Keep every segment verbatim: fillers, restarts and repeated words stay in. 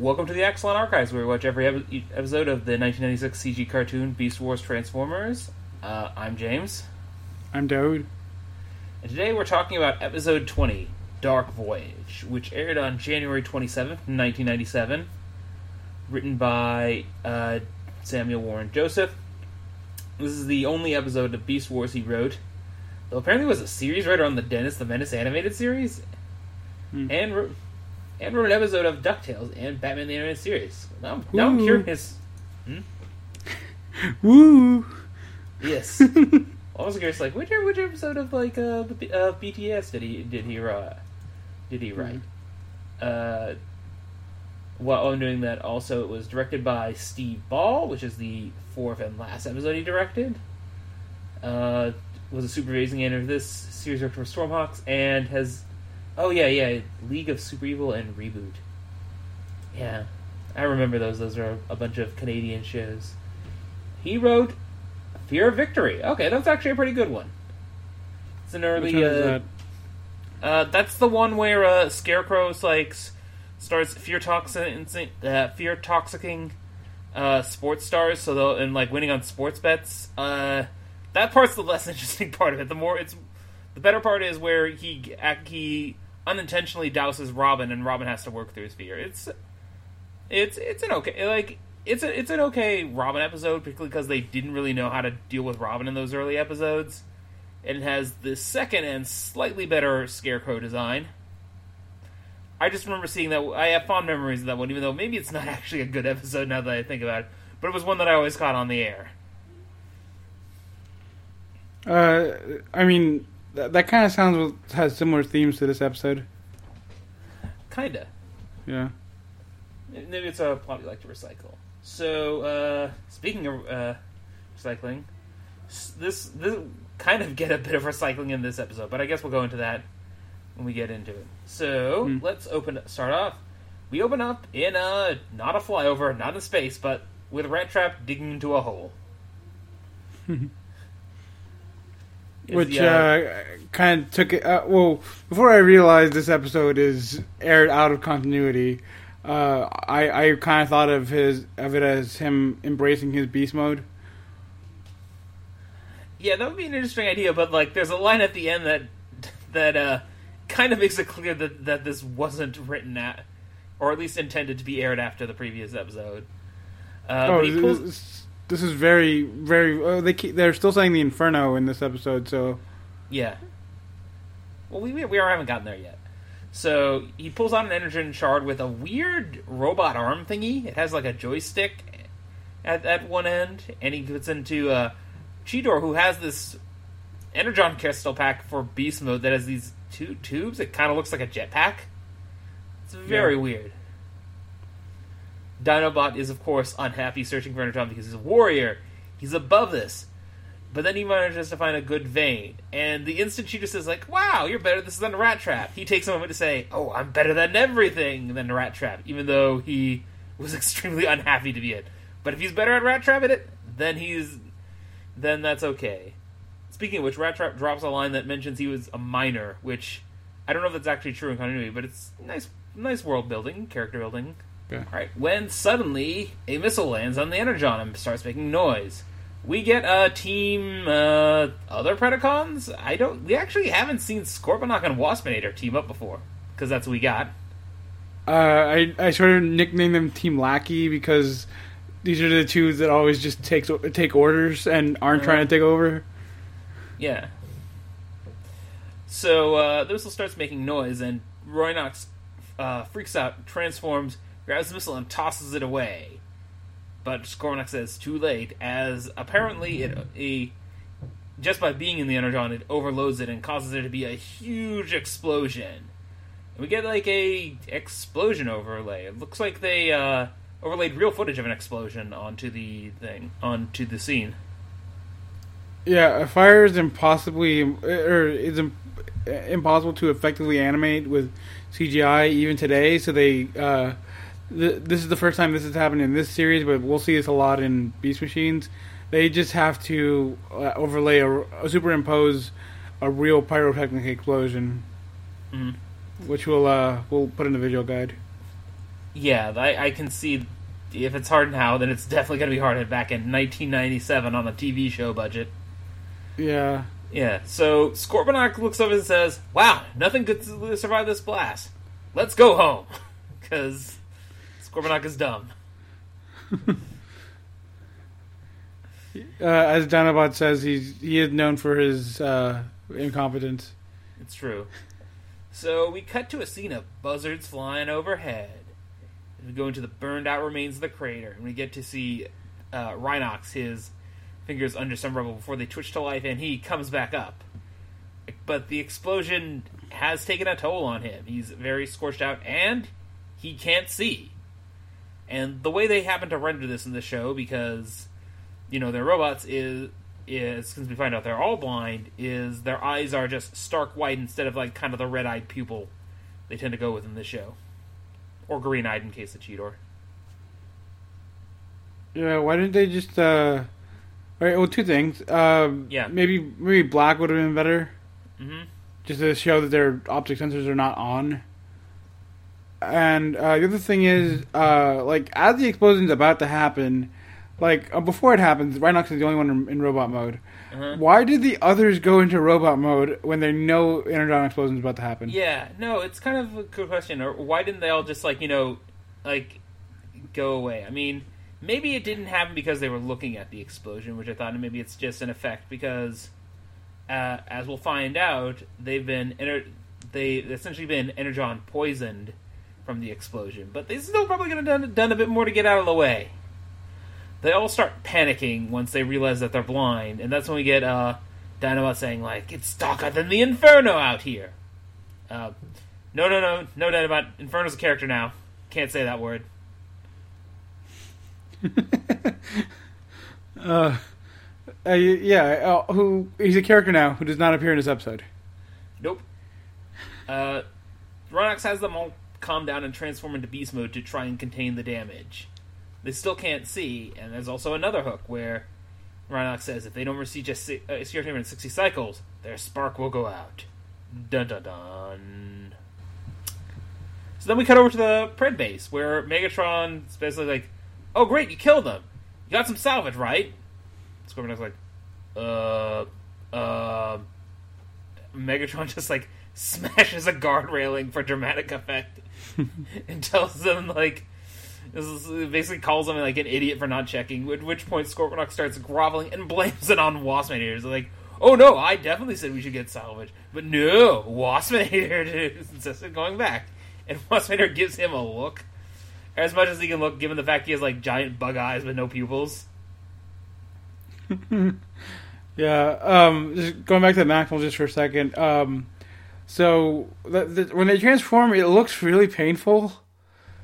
Welcome to the Axalon Archives, where we watch every episode of the nineteen ninety-six C G cartoon Beast Wars Transformers. Uh, I'm James. I'm Dode. And today we're talking about episode twenty, Dark Voyage, which aired on January twenty-seventh, nineteen ninety-seven. Written by uh, Samuel Warren Joseph. This is the only episode of Beast Wars he wrote. Though apparently was a series writer on the Dennis the Menace animated series. Hmm. And... Re- And wrote an episode of DuckTales and Batman the Animated Series. Now I'm, now I'm curious. Hmm? Woo! Yes. I was curious, like, which, which episode of, like, uh, the, uh, B T S did he, did he, uh, did he write? Mm-hmm. Uh, while I'm doing that, also, it was directed by Steve Ball, which is the fourth and last episode he directed. Uh, was a supervising editor of this, series director for Storm Hawks, and has... Oh, yeah, yeah, League of Super Evil and Reboot. Yeah, I remember those. Those are a bunch of Canadian shows. He wrote Fear of Victory. Okay, that's actually a pretty good one. It's an early... Which one uh, is that? Uh, that's the one where uh, Scarecrow like, starts fear toxicking uh, fear toxicking uh, sports stars, so they'll, and like winning on sports bets. Uh, that part's the less interesting part of it. The more it's the better part is where he he... unintentionally douses Robin, and Robin has to work through his fear. It's, it's, it's an okay, like, it's a, it's an okay Robin episode, particularly because they didn't really know how to deal with Robin in those early episodes. And it has the second and slightly better Scarecrow design. I just remember seeing that. I have fond memories of that one, even though maybe it's not actually a good episode now that I think about it. But it was one that I always caught on the air. Uh, I mean. That kind of sounds has similar themes to this episode. Kinda. Yeah. Maybe it's a plot you like to recycle. So, uh, speaking of uh, recycling, this this kind of get a bit of recycling in this episode, but I guess we'll go into that when we get into it. So mm. let's open start off. We open up in a not a flyover, not in space, but with Rattrap digging into a hole. Which yeah. uh, kind of took it... Uh, well, before I realized this episode is aired out of continuity, uh, I, I kind of thought of his of it as him embracing his beast mode. Yeah, that would be an interesting idea, but like, there's a line at the end that that uh, kind of makes it clear that, that this wasn't written at, or at least intended to be aired after the previous episode. Uh, oh, but he pulls... This is very, very... Uh, they keep, they're still saying the Inferno in this episode, so... Yeah. Well, we we haven't gotten there yet. So, he pulls out an Energon shard with a weird robot arm thingy. It has, like, a joystick at, at one end. And he puts into uh, Cheetor, who has this Energon crystal pack for Beast Mode that has these two tubes. It kind of looks like a jetpack. It's very yeah. weird. Dinobot is, of course, unhappy searching for Energon because he's a warrior. He's above this. But then he manages to find a good vein. And the instant she just says, like, wow, you're better at this than Rattrap, he takes a moment to say, oh, I'm better than everything than Rattrap, even though he was extremely unhappy to be it. But if he's better at Rattrap at it, then he's... then that's okay. Speaking of which, Rattrap drops a line that mentions he was a miner, which I don't know if that's actually true in continuity, but it's nice, nice world building, character building. Yeah. Alright, when suddenly a missile lands on the Energon and starts making noise. We get a team, uh, other Predacons? I don't, we actually haven't seen Scorponok and Waspinator team up before, because that's what we got. Uh, I, I sort of nicknamed them Team Lackey, because these are the two that always just takes, take orders and aren't uh-huh. trying to take over. Yeah. So, uh, the missile starts making noise, and Roynox, uh, freaks out, transforms, grabs the missile and tosses it away. But Scorponok says too late, as apparently it a, just by being in the Energon, it overloads it and causes there to be a huge explosion. And we get like a explosion overlay. It looks like they uh, overlaid real footage of an explosion onto the thing, onto the scene. Yeah, a fire is impossibly or is impossible to effectively animate with C G I even today. So they. Uh, This is the first time this has happened in this series, but we'll see this a lot in Beast Machines. They just have to uh, overlay, a, a superimpose a real pyrotechnic explosion, mm-hmm. which we'll, uh, we'll put in the visual guide. yeah, I, I can see if it's hard now, then it's definitely going to be hard back in nineteen ninety-seven on a T V show budget. Yeah. Yeah, so Scorponok looks up and says, wow, nothing could survive this blast. Let's go home. Because Scorponok is dumb. uh, as Dinobot says, he's, he is known for his uh, incompetence. It's true. So we cut to a scene of buzzards flying overhead. We go into the burned out remains of the crater, and we get to see uh, Rhinox, his fingers under some rubble before they twitch to life, and he comes back up. But the explosion has taken a toll on him. He's very scorched out, and he can't see. And the way they happen to render this in the show, because, you know, their robots is, is since we find out they're all blind, is their eyes are just stark white instead of, like, kind of the red-eyed pupil they tend to go with in the show. Or green-eyed in case of Cheetor. Yeah, why didn't they just, uh... Right, well, two things. Um, yeah. Maybe, maybe black would have been better. Mm-hmm. Just to show that their optic sensors are not on. And uh, the other thing is, uh, like, as the explosion's about to happen, like, uh, before it happens, Rhinox is the only one in, in robot mode. Uh-huh. Why did the others go into robot mode when they know Energon explosion's about to happen? Yeah, no, it's kind of a good question. Or why didn't they all just, like, you know, like, go away? I mean, maybe it didn't happen because they were looking at the explosion, which I thought, and maybe it's just an effect because, uh, as we'll find out, they've been, ener- they've essentially been Energon poisoned from the explosion, but they're still probably going to have done, done a bit more to get out of the way. They all start panicking once they realize that they're blind, and that's when we get uh, Dinobot saying, like, it's darker than the Inferno out here. Uh, no, no, no, no, Dinobot, Inferno's a character now. Can't say that word. uh, uh, yeah, uh, who he's a character now who does not appear in this episode. Nope. Uh, Ronox has them all calm down and transform into beast mode to try and contain the damage. They still can't see, and there's also another hook where Rhinox says if they don't receive just uh, in sixty cycles, their spark will go out. Dun dun dun. So then we cut over to the Pred base where Megatron's basically like, oh great, you killed them. You got some salvage, right? Scorponok's like, uh, uh. Megatron just like smashes a guard railing for dramatic effect and tells them, like, this is, basically calls him like an idiot for not checking, at which point Scorponok starts groveling and blames it on Waspinator. He's like, oh no, I definitely said we should get salvage, but no, Waspinator is insistent going back, and Waspinator gives him a look as much as he can look given the fact he has like giant bug eyes with no pupils. Yeah, um, just going back to the Maximals just for a second, um so the, the, when they transform, it looks really painful.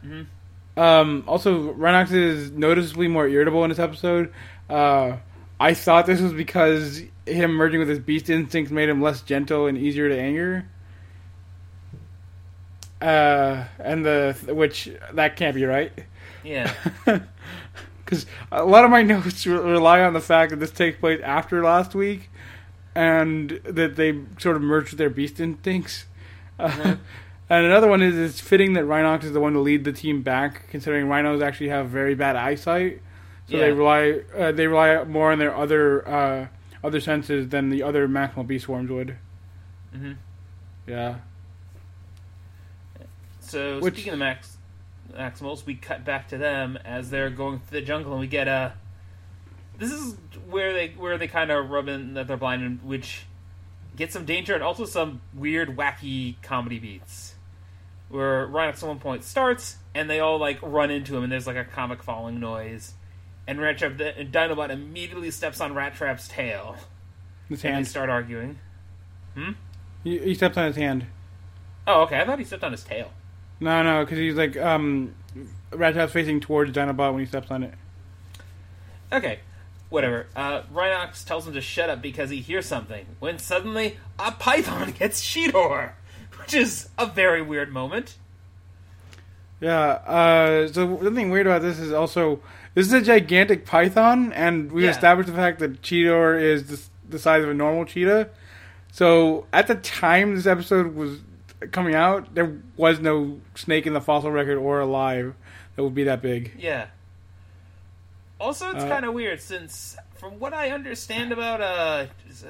Mm-hmm. Um, also, Rhinox is noticeably more irritable in this episode. Uh, I thought this was because him merging with his beast instincts made him less gentle and easier to anger. Uh, and the which that can't be right. Yeah, because a lot of my notes re- rely on the fact that this takes place after last week. And that they sort of merged with their beast instincts. Uh, mm-hmm. And another one is it's fitting that Rhinox is the one to lead the team back, considering rhinos actually have very bad eyesight, so yeah. they rely uh, they rely more on their other uh, other senses than the other maximal beast swarms would. Mm-hmm. Yeah. So Which, speaking of the max, maximals, we cut back to them as they're going through the jungle, and we get a. This is where they where they kind of rub in that they're blind, and which gets some danger and also some weird, wacky comedy beats. Where Rhinox at one point starts, and they all, like, run into him, and there's, like, a comic falling noise. And Rattrap, the, and Dinobot immediately steps on Rattrap's tail. His hand. And they start arguing. Hmm? He, he steps on his hand. Oh, okay. I thought he stepped on his tail. No, no, because he's, like, um... Rattrap's facing towards Dinobot when he steps on it. Okay. Whatever. Uh, Rhinox tells him to shut up because he hears something, when suddenly a python gets Cheetor, which is a very weird moment. Yeah, uh, so the thing weird about this is also, this is a gigantic python, and we've yeah. established the fact that Cheetor is the, the size of a normal cheetah. So, at the time this episode was coming out, there was no snake in the fossil record or alive that would be that big. Yeah. Also, it's uh, kind of weird since, from what I understand about uh,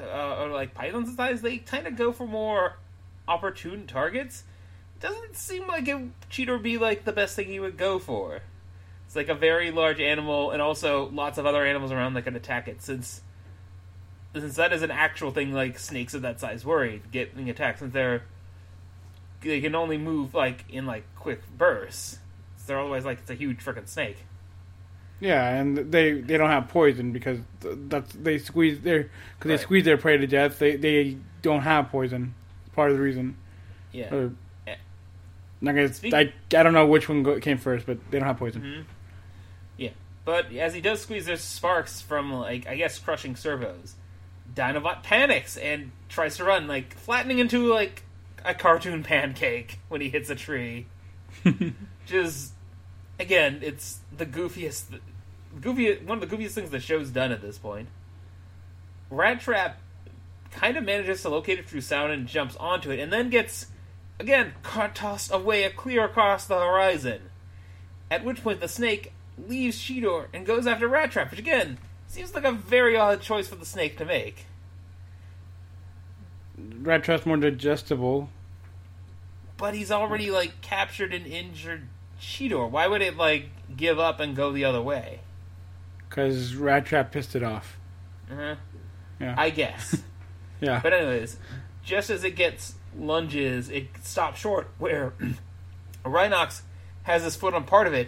uh like pythons and size, they kind of go for more opportune targets. Doesn't seem like a Cheetor be like the best thing he would go for. It's like a very large animal, and also lots of other animals around that can attack it. Since since that is an actual thing, like snakes of that size worry getting attacked, since they're they can only move like in like quick bursts. So they're always like it's a huge freaking snake. Yeah, and they, they don't have poison because that's they squeeze their because right. they squeeze their prey to death. They they don't have poison. It's part of the reason. Yeah. Or, Like I, Speaking, I, I don't know which one came first, but they don't have poison. Mm-hmm. Yeah, but as he does squeeze, there's sparks from, like, I guess, crushing servos. Dinobot panics and tries to run, like, flattening into, like, a cartoon pancake when he hits a tree. Just, again, it's the goofiest, goofy, one of the goofiest things the show's done at this point. Rattrap kind of manages to locate it through sound and jumps onto it, and then gets... Again, tossed away, clear across the horizon. At which point the snake leaves Cheetor and goes after Rattrap, which again, seems like a very odd choice for the snake to make. Rattrap's more digestible. But he's already, like, captured and injured Cheetor. Why would it, like, give up and go the other way? Because Rattrap pissed it off. Uh-huh. Yeah. I guess. Yeah. But anyways, just as it gets... lunges, it stops short where Rhinox has his foot on part of it,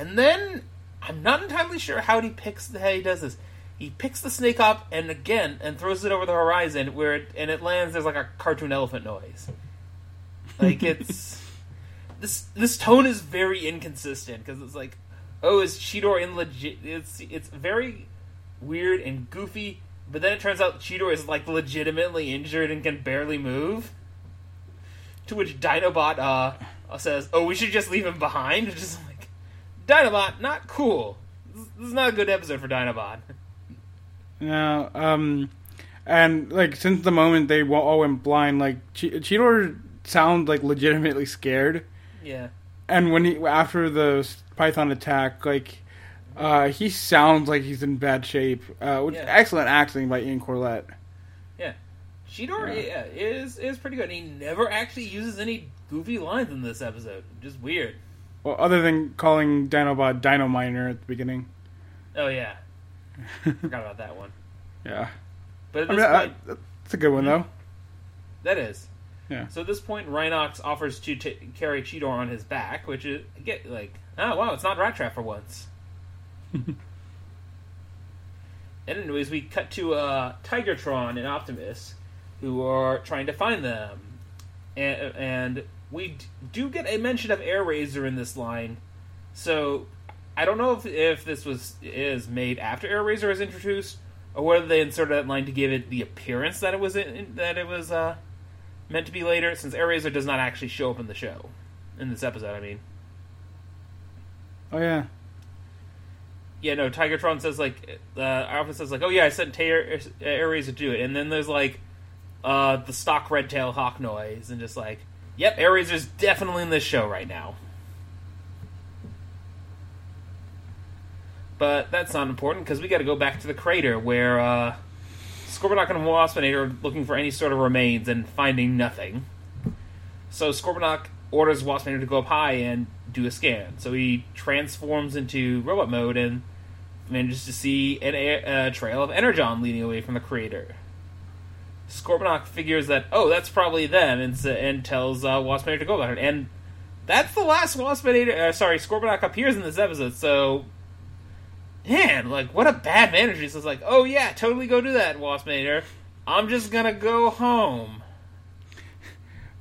and then I'm not entirely sure how he picks the, how he does this. He picks the snake up and again and throws it over the horizon where it and it lands. There's like a cartoon elephant noise. Like it's this this tone is very inconsistent because it's like, oh, is Cheetor in legit? It's it's very weird and goofy, but then it turns out Cheetor is like legitimately injured and can barely move. To which Dinobot uh, says, oh, we should just leave him behind? It's just like, Dinobot, not cool. This is not a good episode for Dinobot. No, um... And, like, since the moment they all went blind, like, che- Cheetor sounds, like, legitimately scared. Yeah. And when he... After the Python attack, like, uh, he sounds like he's in bad shape. Uh, which yeah. Excellent acting by Ian Corlett. Yeah. Cheetor yeah. is is pretty good. And he never actually uses any goofy lines in this episode. Just weird. Well, other than calling Dinobot Dino Miner at the beginning. Oh, yeah. Forgot about that one. Yeah. But at this I mean, point... It's a good one, though. That is. Yeah. So at this point, Rhinox offers to t- carry Cheetor on his back, which is, get like, oh, wow, it's not Rattrap for once. And anyways, we cut to uh, Tigatron and Optimus... who are trying to find them. And, and we do get a mention of Airazor in this line. So, I don't know if, if this was is made after Airazor is introduced, or whether they inserted that line to give it the appearance that it was in, that it was uh, meant to be later, since Airazor does not actually show up in the show. In this episode, I mean. Oh, yeah. Yeah, no, Tigatron says, like, uh, Alpha says, like, oh, yeah, I sent Ter- Airazor to do it. And then there's, like, Uh, the stock red tail hawk noise, and just like, yep, Airazor's definitely in this show right now. But that's not important, because we gotta go back to the crater, where, uh, Scorponok and Waspinator are looking for any sort of remains, and finding nothing. So Scorponok orders Waspinator to go up high and do a scan. So he transforms into robot mode, and manages to see an, a, a trail of Energon leading away from the crater. Scorponok figures that, oh, that's probably them, and and tells uh, Waspinator to go about it. And that's the last Waspinator, uh, sorry, Scorponok appears in this episode, so, man, like, what a bad manager. He's like, oh, yeah, totally go do that, Waspinator. I'm just gonna go home.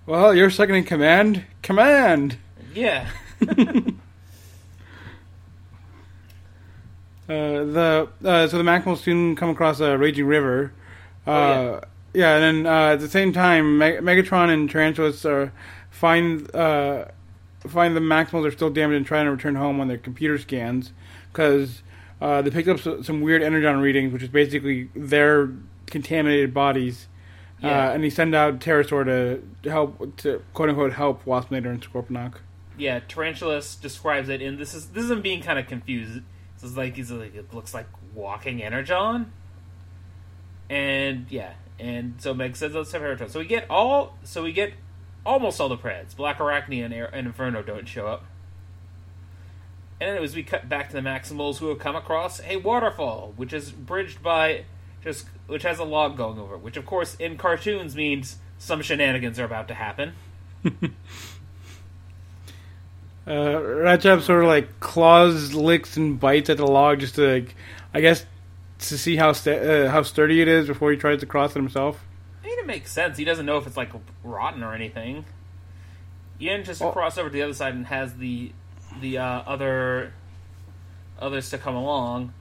Well, you're second in command. Command! Yeah. uh, the uh, So the Maximals soon come across a raging river. Uh, oh, yeah. Yeah, and then uh, at the same time, Meg- Megatron and Tarantulas are find uh, find the Maximals are still damaged and trying to return home on their computer scans, because uh, they picked up so- some weird Energon readings, which is basically their contaminated bodies Yeah. Uh, and he sent out Terrorsaur to help, to quote unquote help Waspinator and Scorponok. Yeah, Tarantulas describes it, and this is this is him being kind of confused. This is like he's like it looks like walking Energon, and yeah, and so Meg says let's have Tarantulas. So we get all, so we get almost all the Preds. Black Arachne and, and Inferno don't show up. And then as we cut back to the Maximals, who have come across a waterfall, which is bridged by just which has a log going over it, which of course in cartoons means some shenanigans are about to happen. Uh, Rattrap sort of like claws, licks, and bites at the log just to, like, I guess, to see how st- uh, how sturdy it is before he tries to cross it himself. I mean, it makes sense. He doesn't know if it's like rotten or anything. Ian just oh. crosses over to the other side and has the the uh, other others to come along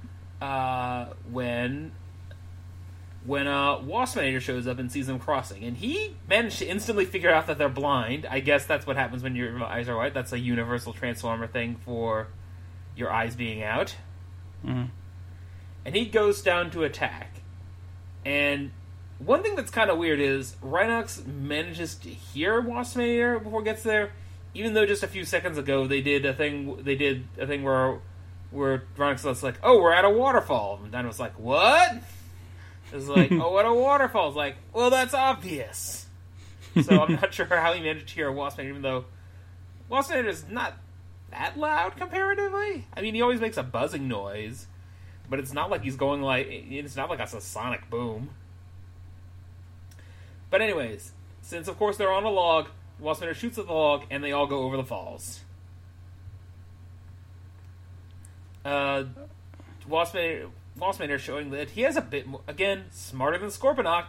uh, when when uh, Waspinator shows up and sees them crossing, and he managed to instantly figure out that they're blind. I guess that's what happens when your eyes are white. That's a universal Transformer thing for your eyes being out. Mm-hmm. And he goes down to attack. And one thing that's kind of weird is Rhinox manages to hear Waspinator before it gets there, even though just a few seconds ago they did a thing. They did a thing where where Rhinox was like, "Oh, we're at a waterfall," and Dino's like, "What?" It's like, oh, what a waterfall. It's like, well, that's obvious. So I'm not sure how he managed to hear Waspinator, even though Waspinator is not that loud comparatively. I mean, he always makes a buzzing noise, but it's not like he's going like, it's not like a sonic boom. But anyways, since, of course, they're on a log, Waspinator shoots at the log, and they all go over the falls. Uh, Waspinator... Waspinator showing that he has a bit more, again, smarter than Scorponok,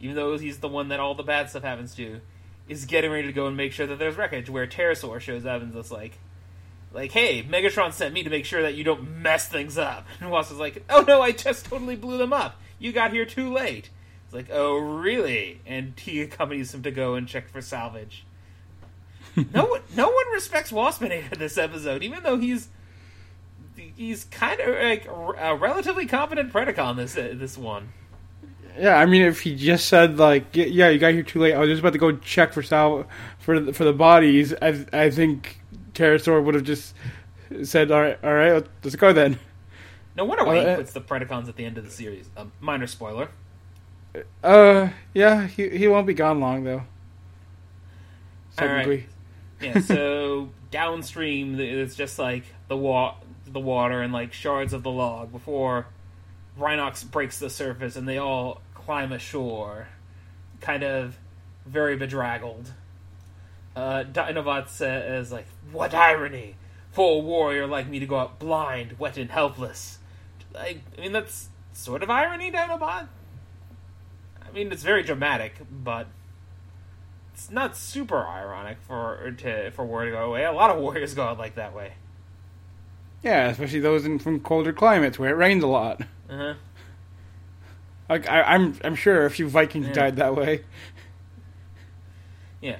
even though he's the one that all the bad stuff happens to, is getting ready to go and make sure that there's wreckage, where Terrorsaur shows up and is like, like, hey, Megatron sent me to make sure that you don't mess things up. And Waspinator's like, oh no, I just totally blew them up. You got here too late. It's like, oh really? And he accompanies him to go and check for salvage. no, one, no one respects Waspinator this episode, even though he's He's kind of like a relatively competent Predacon this uh, this one. Yeah, I mean, if he just said like, "Yeah, you got here too late. I was just about to go check for sal- for the, for the bodies," I, I think Terrorsaur would have just said, "All right, all right, let's go then." No wonder why uh, he puts the Predacons at the end of the series. A minor spoiler. Uh, yeah, he he won't be gone long though. Technically. All right. Yeah. So downstream, it's just like the wall. the water and like shards of the log before Rhinox breaks the surface and they all climb ashore, kind of very bedraggled. Uh, Dinobot says like, what irony for a warrior like me to go out blind, wet and helpless. Like, I mean, that's sort of irony, Dinobot. I mean, it's very dramatic, but it's not super ironic for to for war to go away. A lot of warriors go out like that way. Yeah, especially those in from colder climates where it rains a lot. Uh-huh. Like I, I'm, I'm sure a few Vikings yeah. died that way. Yeah,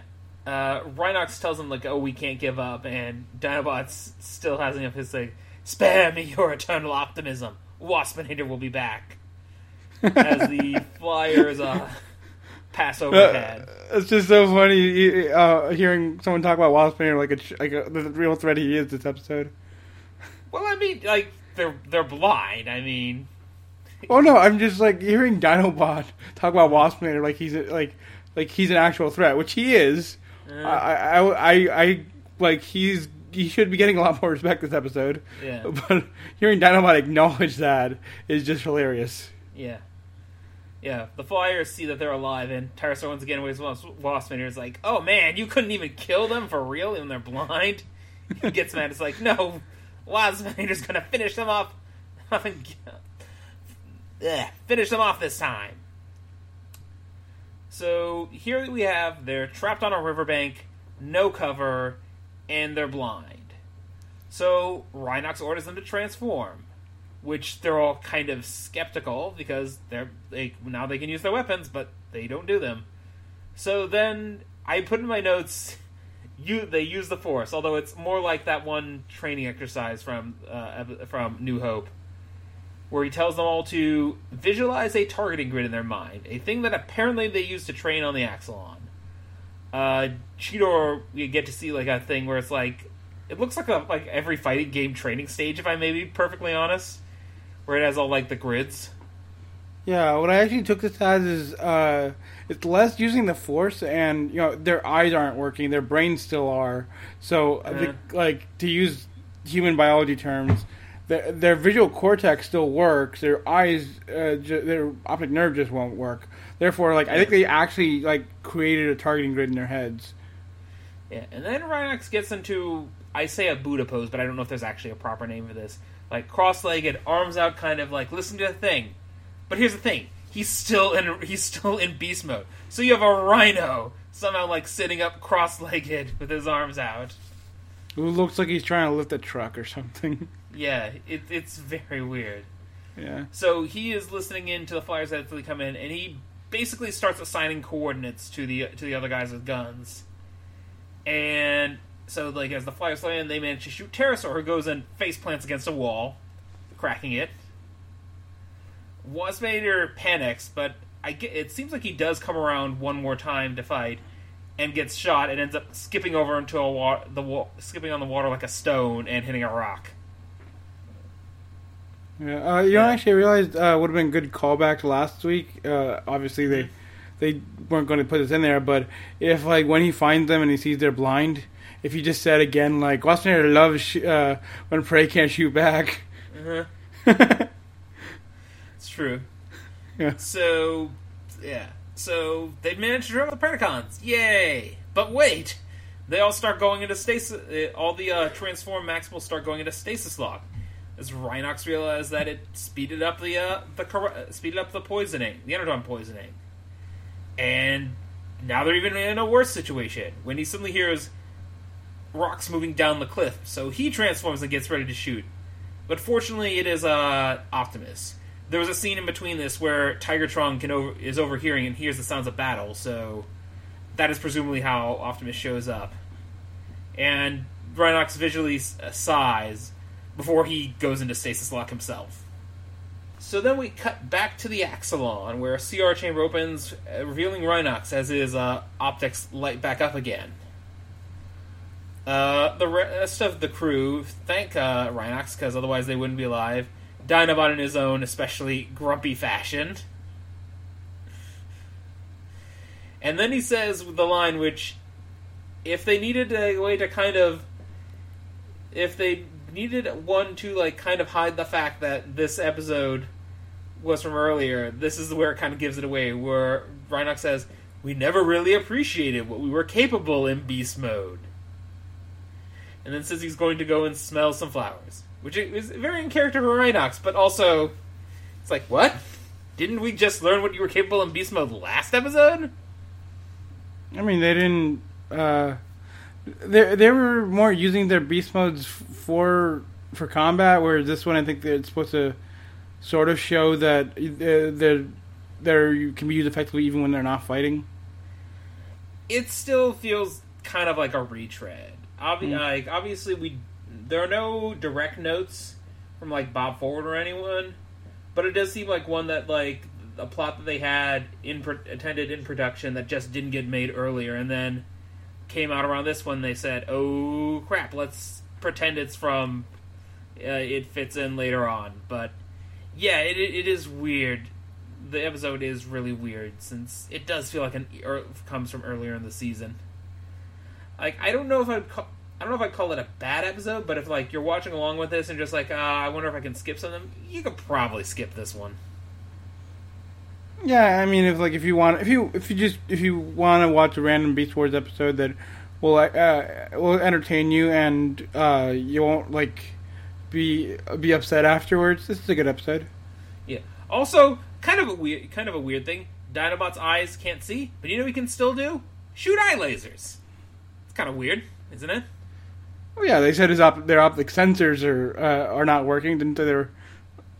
uh, Rhinox tells him like, "Oh, we can't give up," and Dinobot still has enough his like, "Spare me your eternal optimism. Waspinator will be back." As the flyers uh, pass overhead, uh, it's just so funny uh, hearing someone talk about Waspinator like a like a, the real threat he is this episode. Well, I mean, like, they're they're blind, I mean. Oh, no, I'm just, like, hearing Dinobot talk about Waspinator like he's, a, like, like he's an actual threat, which he is. Uh, I, I, I, I, like, he's, he should be getting a lot more respect this episode. Yeah. But hearing Dinobot acknowledge that is just hilarious. Yeah. Yeah, the Flyers see that they're alive, and Terrorsaur once again weighs Waspinator is like, oh, man, you couldn't even kill them for real, even they're blind? He gets mad, it's like, no... Waspinator's gonna finish them off. finish them off this time. So here we have they're trapped on a riverbank, no cover, and they're blind. So Rhinox orders them to transform, which they're all kind of skeptical because they're they, now they can use their weapons, but they don't do them. So then I put in my notes. You, they use the Force, although it's more like that one training exercise from uh, from New Hope, where he tells them all to visualize a targeting grid in their mind, a thing that apparently they used to train on the Axalon. Uh, Cheetor, you get to see like a thing where it's like, it looks like a, like every fighting game training stage, if I may be perfectly honest, where it has all like the grids. Yeah, what I actually took this as is uh, it's less using the force, and you know their eyes aren't working, their brains still are. So, uh-huh. the, like to use human biology terms. Their, their visual cortex still works. Their eyes, uh, ju- their optic nerve just won't work. Therefore, like I think they actually like created a targeting grid in their heads. Yeah, and then Rhinox gets into, I say a Buddha pose, but I don't know if there's actually a proper name for this. Like cross-legged, arms out, kind of like listen to the thing. But here's the thing: he's still in he's still in beast mode. So you have a rhino somehow like sitting up cross-legged with his arms out. It looks like he's trying to lift a truck or something. Yeah, it, it's very weird. Yeah. So he is listening in to the flyers as they come in, and he basically starts assigning coordinates to the to the other guys with guns. And so, like, as the flyers land, they manage to shoot Terrorsaur, who goes and face plants against a wall, cracking it. Waspinator panics, but I get, it seems like he does come around one more time to fight, and gets shot, and ends up skipping over into a wa- the wa- skipping on the water like a stone and hitting a rock. Yeah, uh, you know, I actually realized uh, would have been a good callback to last week. Uh, obviously, they they weren't going to put this in there, but if like when he finds them and he sees they're blind, if he just said again like Waspinator loves sh- uh, when prey can't shoot back. Uh-huh. It's true. Yeah. So yeah, so they managed to drive the Predacons. Yay! But wait, they all start going into stasis. All the uh, transformed Maximals start going into stasis lock. As Rhinox realized that it speeded up the uh, the uh, speeded up the poisoning, the Energon poisoning, and now they're even in a worse situation when he suddenly hears rocks moving down the cliff. So he transforms and gets ready to shoot, but fortunately, it is uh, Optimus. There was a scene in between this where Tigatron can over- is overhearing and hears the sounds of battle. So that is presumably how Optimus shows up, and Rhinox visually uh, sighs before he goes into stasis lock himself. So then we cut back to the Axalon, where a C R chamber opens, uh, revealing Rhinox as his uh, optics light back up again. Uh, the rest of the crew thank uh, Rhinox, because otherwise they wouldn't be alive. Dinobot in his own especially grumpy fashion. And then he says the line which, if they needed a way to kind of... If they... needed one to, like, kind of hide the fact that this episode was from earlier, this is where it kind of gives it away, where Rhinox says, "We never really appreciated what we were capable in beast mode." And then says he's going to go and smell some flowers. Which is very in character for Rhinox, but also, it's like, what? Didn't we just learn what you were capable in beast mode last episode? I mean, they didn't, uh... They they were more using their beast modes for for combat, whereas this one I think it's supposed to sort of show that they're, they're can be used effectively even when they're not fighting. It still feels kind of like a retread. Ob- mm. Like obviously we there are no direct notes from like Bob Forward or anyone, but it does seem like one that like a plot that they had in pro- intended in production that just didn't get made earlier, and then came out around this one, they said, "Oh crap, let's pretend it's from uh, it fits in later on." But yeah, it it is weird. The episode is really weird since it does feel like an er, comes from earlier in the season. Like I don't know if I'd call, I don't know if I'd call it a bad episode, but if like you're watching along with this and just like, uh, I wonder if I can skip something, you could probably skip this one. Yeah, I mean, if like if you want, if you if you just if you want to watch a random Beast Wars episode that will uh, will entertain you and uh, you won't like be be upset afterwards, this is a good episode. Yeah. Also, kind of a weird, kind of a weird thing. Dinobot's eyes can't see, but you know what he can still do? Shoot eye lasers. It's kind of weird, isn't it? Oh well, yeah, they said his op- their optic sensors are uh, are not working. Didn't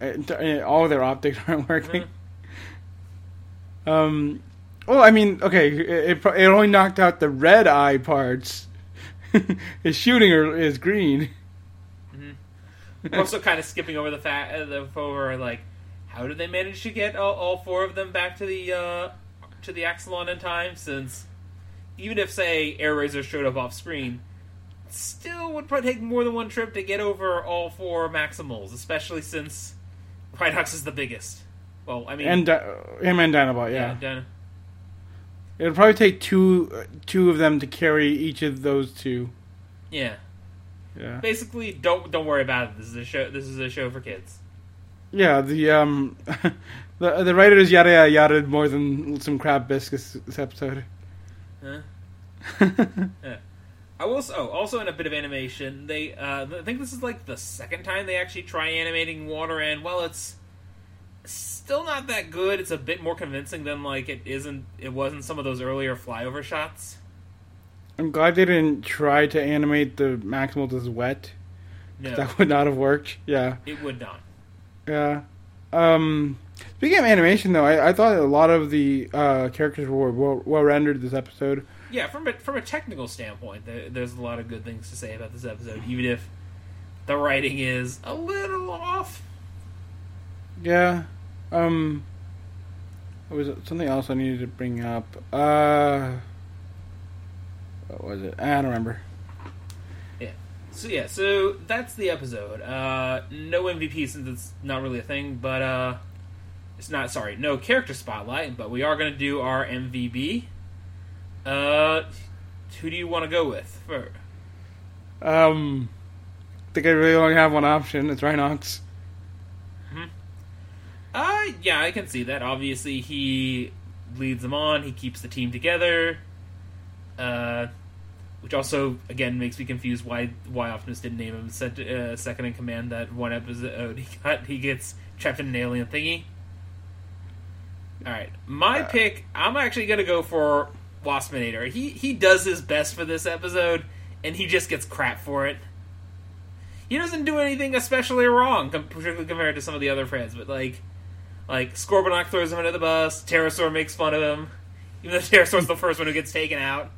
they? Uh, all of their optics aren't working. Mm-hmm. Um, well, I mean, okay, it, it only knocked out the red eye parts. His shooting is green. Mm-hmm. We're also kind of skipping over the fact over like how did they manage to get all, all four of them back to the uh, to the Axalon in time? Since even if say Airazor showed up off screen, still would probably take more than one trip to get over all four Maximals, especially since Rhinox is the biggest. Well, I mean, and uh, him and Dinobot, yeah. yeah Din- It would probably take two, uh, two of them to carry each of those two. Yeah. Yeah. Basically, don't don't worry about it. This is a show. This is a show for kids. Yeah. The um, the the writers yada yada yada more than some crab biscuits this episode. Huh. yeah. I will. Oh, also in a bit of animation, they. Uh, I think this is like the second time they actually try animating water, and well, it's. Still not that good. It's a bit more convincing than like it isn't. It wasn't some of those earlier flyover shots. I'm glad they didn't try to animate the Maximals as wet. No, that would not have worked. Yeah, it would not. Yeah. Um, speaking of animation, though, I, I thought a lot of the uh, characters were well, well rendered this episode. Yeah, from a, from a technical standpoint, there, there's a lot of good things to say about this episode, even if the writing is a little off. Yeah. Um, was it something else I needed to bring up? Uh, what was it? I don't remember. Yeah. So yeah. So that's the episode. Uh, no M V P since it's not really a thing, but uh, it's not. Sorry, no character spotlight. But we are going to do our M V B. Uh, who do you want to go with? For? Um, I think I really only have one option. It's Rhinox. Uh, yeah, I can see that. Obviously, he leads them on. He keeps the team together. Uh, which also, again, makes me confused why why Optimus didn't name him set, uh, second in command that one episode he got. He gets trapped in an alien thingy. Alright, my uh, pick, I'm actually going to go for Waspinator. He, he does his best for this episode, and he just gets crap for it. He doesn't do anything especially wrong, particularly compared to some of the other friends, but like... Like, Scorponok throws him under the bus, Terrorsaur makes fun of him, even though Terrorsaur's the first one who gets taken out.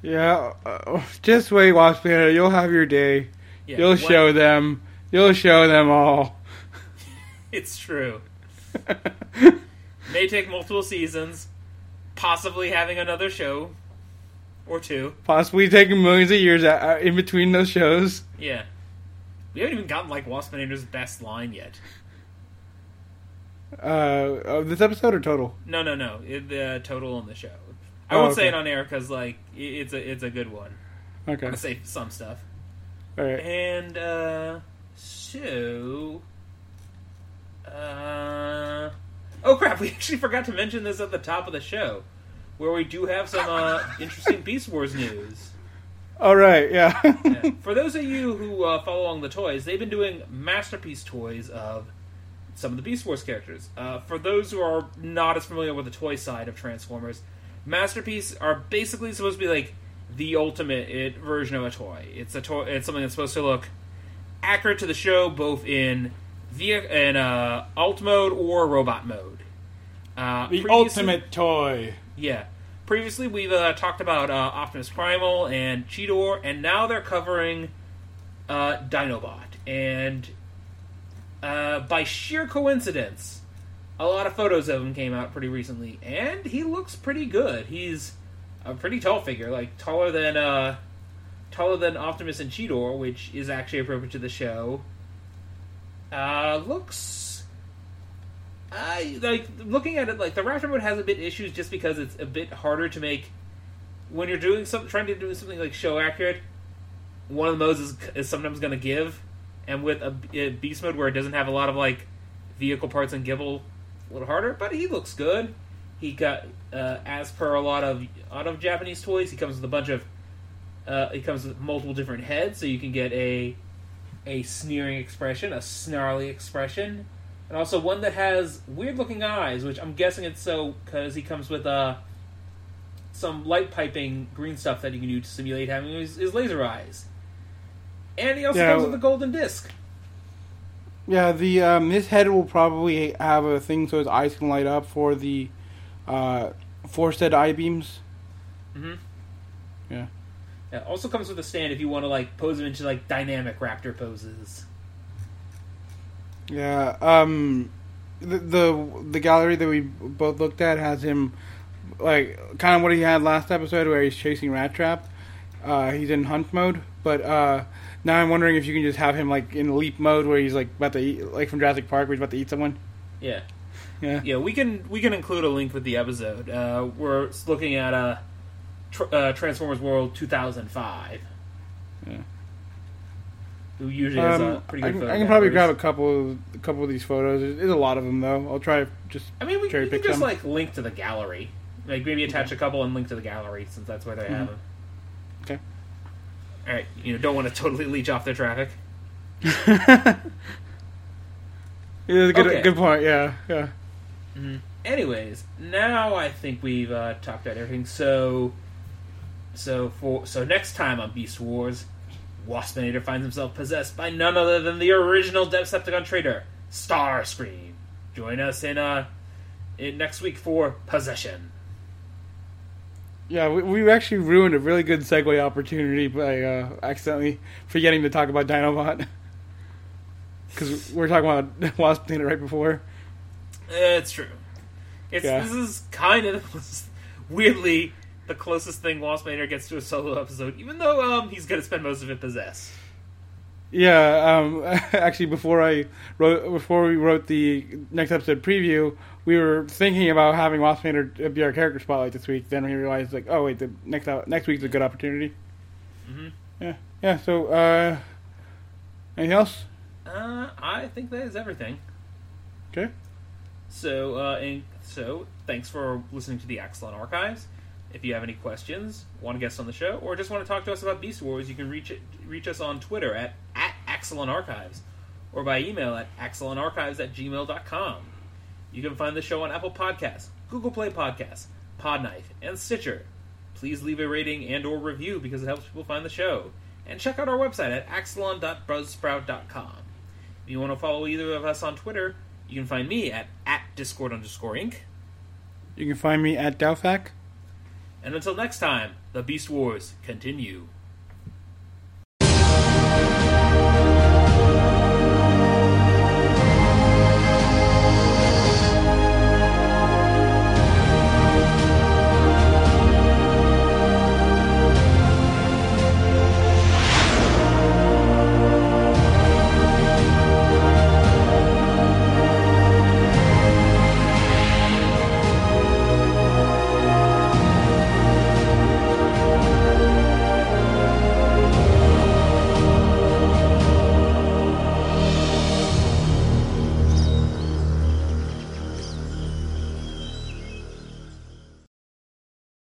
Yeah, uh, just wait, Waspinator, you'll have your day. Yeah, you'll what? show them. You'll show them all. It's true. May take multiple seasons, possibly having another show, or two. Possibly taking millions of years out in between those shows. Yeah. We haven't even gotten, like, Waspinator's best line yet. Uh, of this episode or total? No, no, no. The uh, total on the show. I oh, won't okay. say it on air because like it's a it's a good one. Okay. I'll say some stuff. All right. And uh, so, uh, oh crap! We actually forgot to mention this at the top of the show, where we do have some uh, interesting Beast Wars news. All right. Yeah. yeah. For those of you who uh, follow along the toys, they've been doing Masterpiece toys of. Some of the Beast Wars characters. Uh, for those who are not as familiar with the toy side of Transformers, Masterpiece are basically supposed to be like the ultimate it, version of a toy. It's a toy. It's something that's supposed to look accurate to the show, both in via in uh, alt mode or robot mode. Uh, the ultimate toy. Yeah. Previously, we've uh, talked about uh, Optimus Primal and Cheetor, and now they're covering uh, Dinobot and. Uh, by sheer coincidence, a lot of photos of him came out pretty recently, and he looks pretty good. He's a pretty tall figure, like taller than uh, taller than Optimus and Cheetor, which is actually appropriate to the show. Uh, looks, uh, like looking at it, like the Rattrap has a bit issues just because it's a bit harder to make when you're doing something, trying to do something like show accurate. One of the modes is, is sometimes going to give. And with a, a beast mode where it doesn't have a lot of like vehicle parts and gibble, a little harder. But he looks good. He got uh, as per a lot of a lot of Japanese toys, he comes with a bunch of uh, he comes with multiple different heads, so you can get a a sneering expression, a snarly expression, and also one that has weird looking eyes, which I'm guessing it's so because he comes with uh, some light piping green stuff that you can do to simulate having his, his laser eyes. And he also yeah, comes with a golden disc. Yeah, the um, his head will probably have a thing so his eyes can light up for the uh, four said eye beams. Mm-hmm. Yeah. It also comes with a stand if you want to like pose them into like dynamic raptor poses. Yeah, um, the, the the gallery that we both looked at has him like kind of what he had last episode, where he's chasing Rattrap. Uh, he's in hunt mode, but uh, now I'm wondering if you can just have him like in leap mode, where he's like about to eat, like from Jurassic Park, where he's about to eat someone. Yeah, yeah, yeah. We can we can include a link with the episode. Uh, we're looking at a tr- uh, Transformers World two thousand five. Yeah. Who usually um, is a pretty good I can, photo I can probably grab a couple, of, a couple of these photos. There's, there's a lot of them, though. I'll try to just I mean, we, cherry we can pick just, some. like, link to the gallery. Like, maybe attach a couple and link to the gallery, since that's where they mm-hmm. have them. Okay. All right. You know, don't want to totally leech off their traffic. yeah, that's a good, okay. good point, yeah. yeah. Mm-hmm. Anyways, now I think we've uh, talked about everything. So, so for so next time on Beast Wars... Waspinator finds himself possessed by none other than the original Decepticon traitor, Starscream. Join us in uh in next week for Possession. Yeah, we, we actually ruined a really good segue opportunity by uh, accidentally forgetting to talk about Dinobot. Because we were talking about Waspinator right before. It's true. It's yeah. This is kind of weirdly... the closest thing Waspinator gets to a solo episode, even though um, he's going to spend most of it possessed. Yeah, um, actually, before I wrote, before we wrote the next episode preview, we were thinking about having Waspinator be our character spotlight this week. Then we realized, like, oh wait, the next next week's a good opportunity. Mm-hmm. Yeah, yeah. So, uh, anything else? Uh, I think that is everything. Okay. So, uh, and so thanks for listening to the Axalon Archives. If you have any questions, want to guest on the show, or just want to talk to us about Beast Wars, you can reach it, reach us on Twitter at, at Axalon Archives, or by email at axalonarchives at gmail dot com. You can find the show on Apple Podcasts, Google Play Podcasts, Podknife, and Stitcher. Please leave a rating and or review because it helps people find the show. And check out our website at axalon dot buzzsprout dot com. If you want to follow either of us on Twitter, you can find me at, at Discord underscore Inc. You can find me at Dowfac. And until next time, the Beast Wars continue.